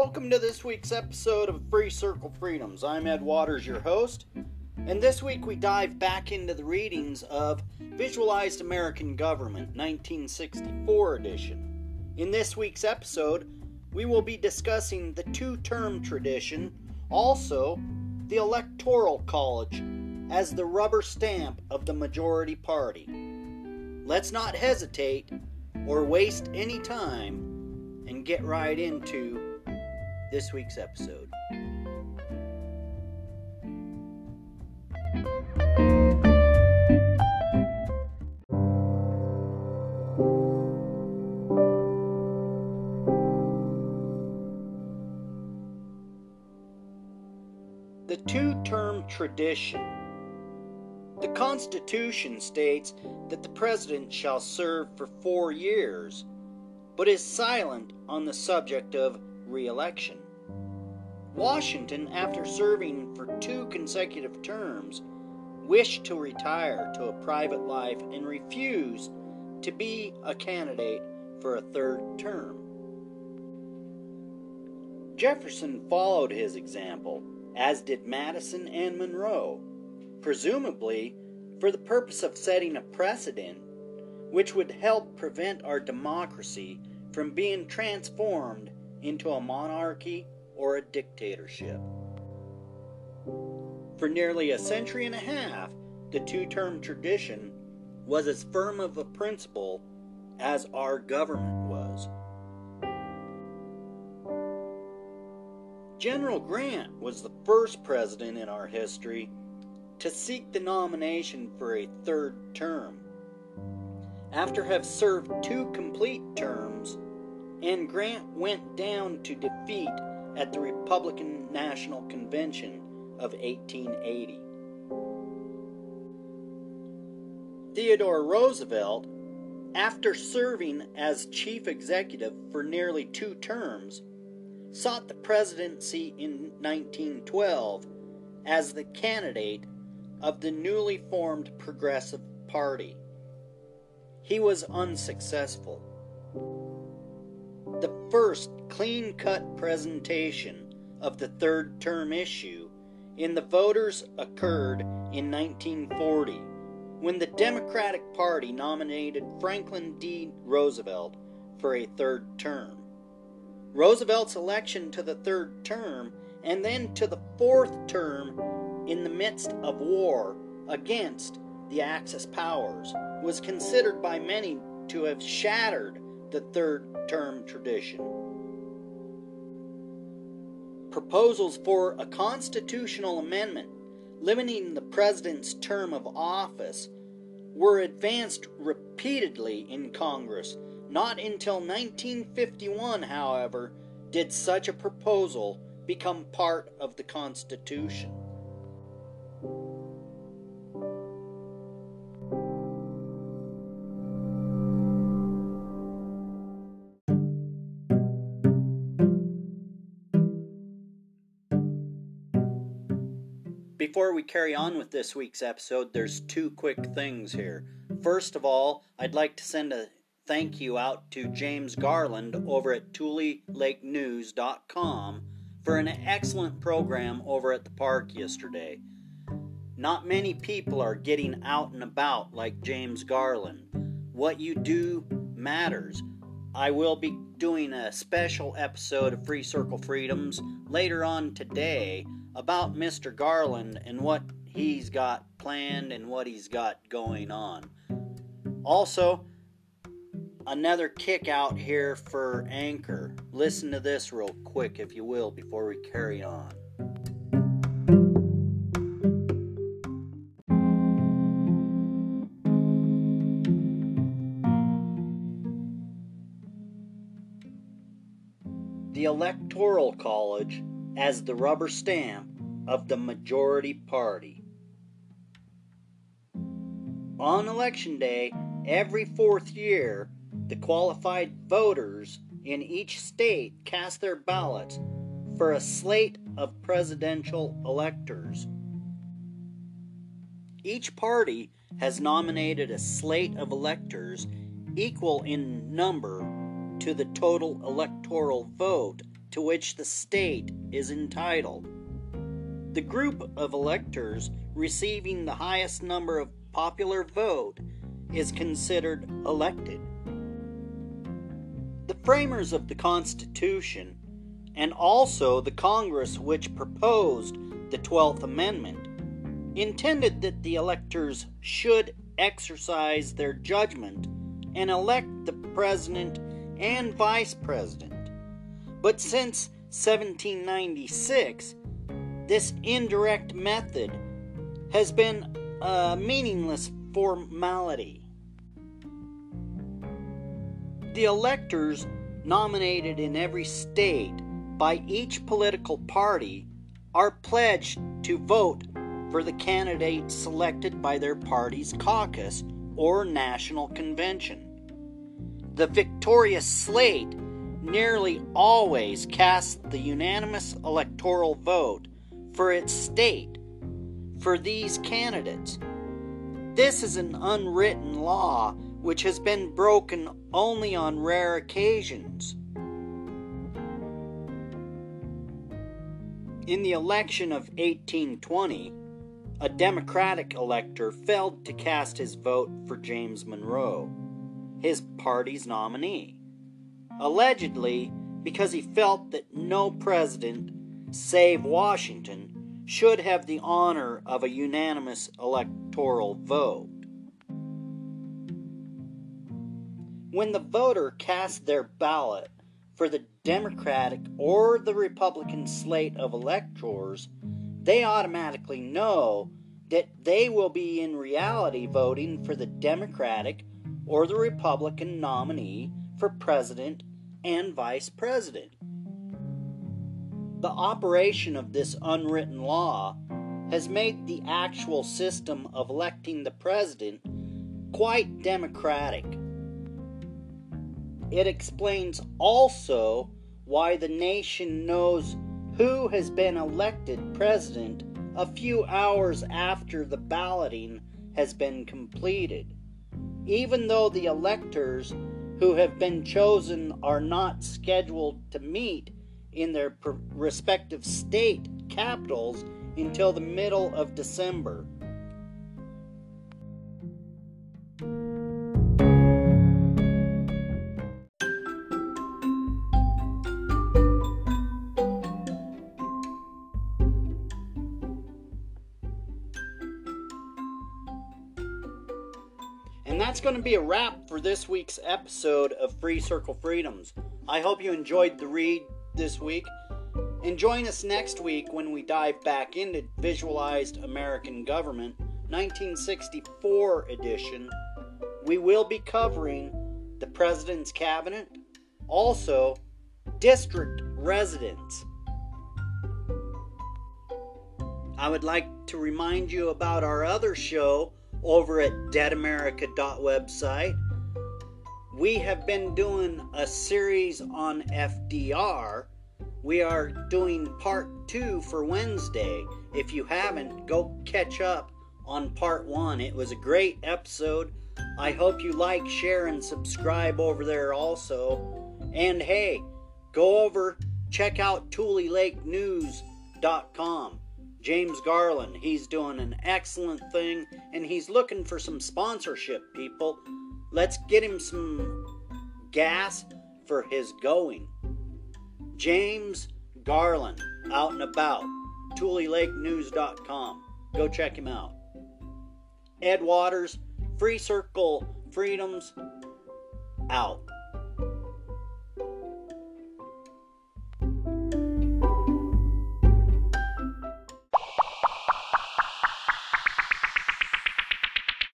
Welcome to this week's episode of Free Circle Freedoms. I'm Ed Waters, your host, and this week we dive back into the readings of Visualized American Government, 1964 edition. In this week's episode, we will be discussing the two-term tradition, also the Electoral College, as the rubber stamp of the majority party. Let's not hesitate or waste any time and get right into this week's episode. The two-term tradition. The Constitution states that the president shall serve for 4 years, but is silent on the subject of re-election. Washington, after serving for 2 consecutive terms, wished to retire to a private life and refused to be a candidate for a 3rd term. Jefferson followed his example, as did Madison and Monroe, presumably for the purpose of setting a precedent which would help prevent our democracy from being transformed into a monarchy or a dictatorship. For nearly a century and a half, the two-term tradition was as firm of a principle as our government was. General Grant was the first president in our history to seek the nomination for a 3rd term. After having served 2 complete terms, and Grant went down to defeat at the Republican National Convention of 1880. Theodore Roosevelt, after serving as chief executive for nearly 2 terms, sought the presidency in 1912 as the candidate of the newly formed Progressive Party. He was unsuccessful. The first clean-cut presentation of the 3rd term issue in the voters occurred in 1940, when the Democratic Party nominated Franklin D. Roosevelt for a 3rd term. Roosevelt's election to the 3rd term and then to the 4th term in the midst of war against the Axis powers was considered by many to have shattered the 3rd term tradition. Proposals for a constitutional amendment limiting the president's term of office were advanced repeatedly in Congress. Not until 1951, however, did such a proposal become part of the Constitution. Before we carry on with this week's episode, there's 2 quick things here. First of all, I'd like to send a thank you out to James Garland over at TuleLakeNews.com for an excellent program over at the park yesterday. Not many people are getting out and about like James Garland. What you do matters. I will be doing a special episode of Free Circle Freedoms later on today about Mr. Garland and what he's got planned and what he's got going on. Also, another kick out here for Anchor. Listen to this real quick, if you will, before we carry on. The Electoral College as the rubber stamp of the majority party. On Election Day, every 4th year, the qualified voters in each state cast their ballots for a slate of presidential electors. Each party has nominated a slate of electors equal in number to the total electoral vote to which the state is entitled. The group of electors receiving the highest number of popular vote is considered elected. The framers of the Constitution and also the Congress which proposed the 12th Amendment intended that the electors should exercise their judgment and elect the president and vice president. But since 1796, this indirect method has been a meaningless formality. The electors nominated in every state by each political party are pledged to vote for the candidate selected by their party's caucus or national convention. The victorious slate nearly always casts the unanimous electoral vote for its state for these candidates. This is an unwritten law which has been broken only on rare occasions. In the election of 1820, a Democratic elector failed to cast his vote for James Monroe, his party's nominee, allegedly because he felt that no president, save Washington, should have the honor of a unanimous electoral vote. When the voter casts their ballot for the Democratic or the Republican slate of electors, they automatically know that they will be in reality voting for the Democratic or the Republican nominee for president and vice president. The operation of this unwritten law has made the actual system of electing the president quite democratic. It explains also why the nation knows who has been elected president a few hours after the balloting has been completed, even though the electors who have been chosen are not scheduled to meet in their respective state capitals until the middle of December. That's going to be a wrap for this week's episode of Free Circle Freedoms. I hope you enjoyed the read this week, and join us next week when we dive back into Visualized American Government 1964 edition. We will be covering the President's Cabinet, also district residents. I would like to remind you about our other show over at deadamerica.website. We have been doing a series on FDR. We are doing part 2 for Wednesday. If you haven't, go catch up on part 1. It was a great episode. I hope you like, share, and subscribe over there also. And hey, go over, check out TuleLakeNews.com. James Garland, he's doing an excellent thing, and he's looking for some sponsorship, people. Let's get him some gas for his going. James Garland, out and about, TuleLakeNews.com. Go check him out. Ed Waters, Free Circle Freedoms, out.